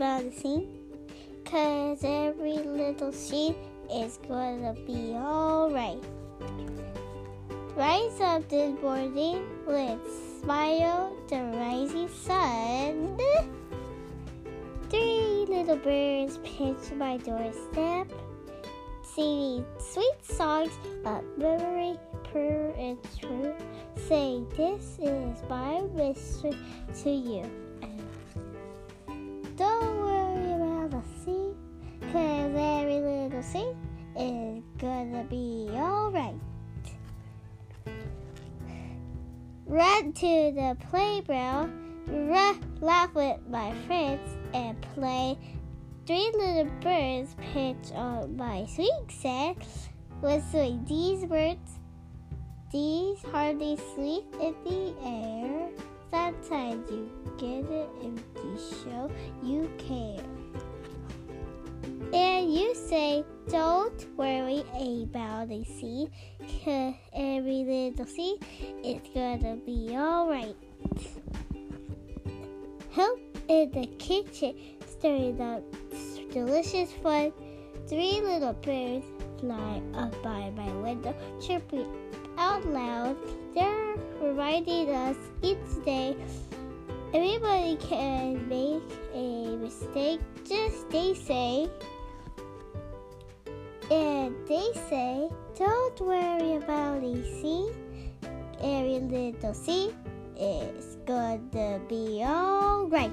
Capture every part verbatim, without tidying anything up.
about the scene, cause every little scene is gonna be alright. Rise up this morning, let's smile the rising sun. Three little birds pitched my doorstep, singing sweet songs of memory, pure and true, saying, "This is my mystery to you." And don't worry about the sea, cause every little sea is gonna be alright. Run to the playground, run, laugh with my friends, and play. Three little birds perch on my swing set, whistling these words. These hardly sleep in the air. Sometimes you get it if you show you care. And you say, don't worry about the sea, cause every little sea is gonna be alright. Help in the kitchen, stirring up delicious fun. Three little birds fly up by my window, chirping out loud. They're reminding us each day everybody can make a mistake, just they say. And they say, don't worry about the sea, every little sea is gonna be alright.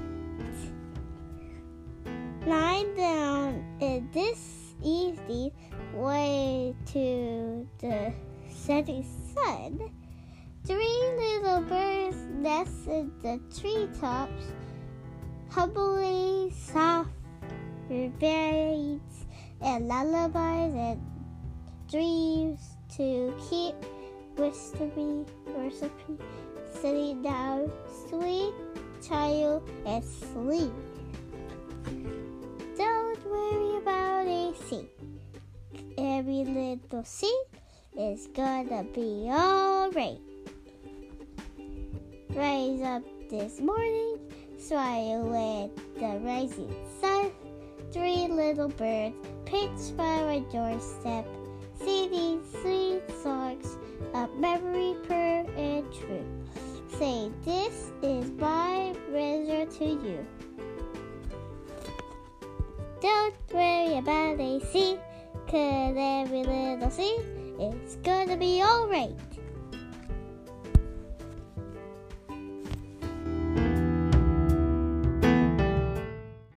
Lie down in this evening, way to the setting sun. Three little birds nest in the treetops, humbly soft reveries and lullabies and dreams to keep whispering, worshiping, sitting down, sweet child, and sleep. Don't worry about a sea. Every little sea is gonna be alright. Rise up this morning, smile with the rising sun. Three little birds pitch by my doorstep, singing sweet songs of memory pure and true. Say, this is my pleasure to you. Don't worry about the sea, cause every little sea is gonna be alright.